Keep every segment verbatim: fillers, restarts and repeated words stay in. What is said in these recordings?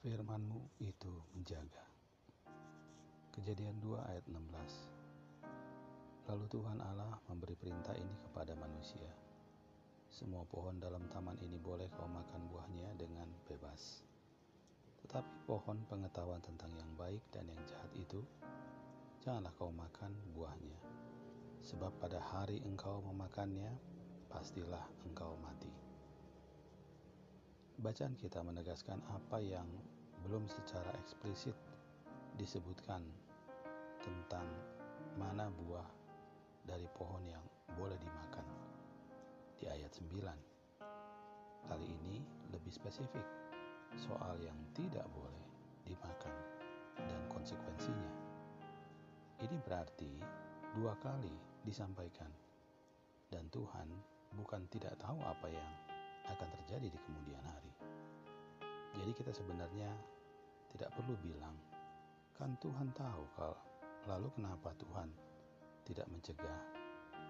firman-Mu itu menjaga. Kejadian dua ayat enam belas. Lalu Tuhan Allah memberi perintah ini kepada manusia. Semua pohon dalam taman ini boleh kau makan buahnya dengan bebas. Tetapi pohon pengetahuan tentang yang baik dan yang jahat itu, janganlah kau makan buahnya. Sebab pada hari engkau memakannya, pastilah engkau mati. Bacaan kita menegaskan apa yang belum secara eksplisit disebutkan tentang mana buah dari pohon yang boleh dimakan di ayat sembilan. Kali ini lebih spesifik soal yang tidak boleh dimakan dan konsekuensinya. Ini berarti dua kali disampaikan, dan Tuhan bukan tidak tahu apa yang akan terjadi di kemudian hari. Jadi kita sebenarnya tidak perlu bilang, kan Tuhan tahu, kalau lalu kenapa Tuhan tidak mencegah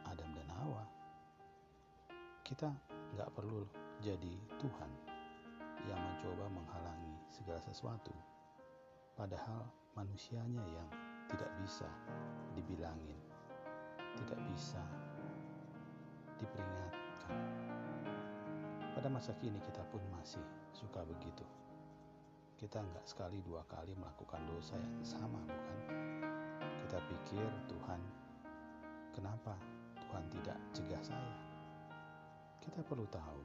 Adam dan Hawa? Kita nggak perlu jadi Tuhan yang mencoba menghalangi segala sesuatu, padahal manusianya yang tidak bisa dibilangin, tidak bisa diperingatkan. Pada masa kini kita pun masih suka begitu. Kita nggak sekali dua kali melakukan dosa yang sama, bukan? Kita pikir, Tuhan, kenapa Tuhan tidak cegah saya? Kita perlu tahu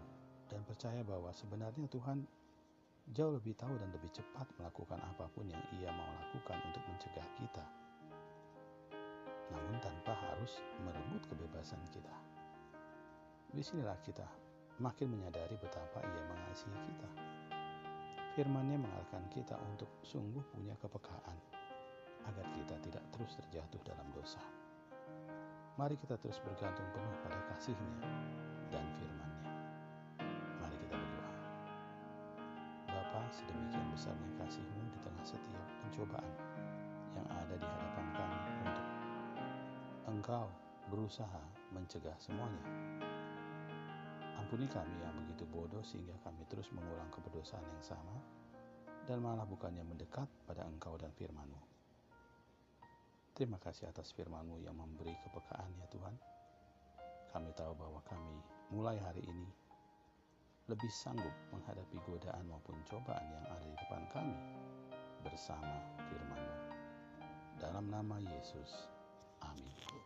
dan percaya bahwa sebenarnya Tuhan jauh lebih tahu dan lebih cepat melakukan apapun yang Ia mau lakukan untuk mencegah kita, namun tanpa harus merebut kebebasan kita. Disinilah kita makin menyadari betapa Ia mengasihi kita. Firman-Nya mengarahkan kita untuk sungguh punya kepekaan agar kita tidak terus terjatuh dalam dosa. Mari kita terus bergantung penuh pada kasih-Nya dan firman-Nya. Mari kita berdoa. Bapa, sedemikian besarnya kasih-Mu di tengah setiap pencobaan yang ada di hadapan kami, untuk Engkau berusaha mencegah semuanya. Ampuni kami yang begitu bodoh sehingga kami terus mengulang keberdosaan yang sama dan malah bukannya mendekat pada Engkau dan firman-Mu. Terima kasih atas firman-Mu yang memberi kepekaan, ya Tuhan. Kami tahu bahwa kami mulai hari ini lebih sanggup menghadapi godaan maupun cobaan yang ada di depan kami bersama firman-Mu. Dalam nama Yesus, amin.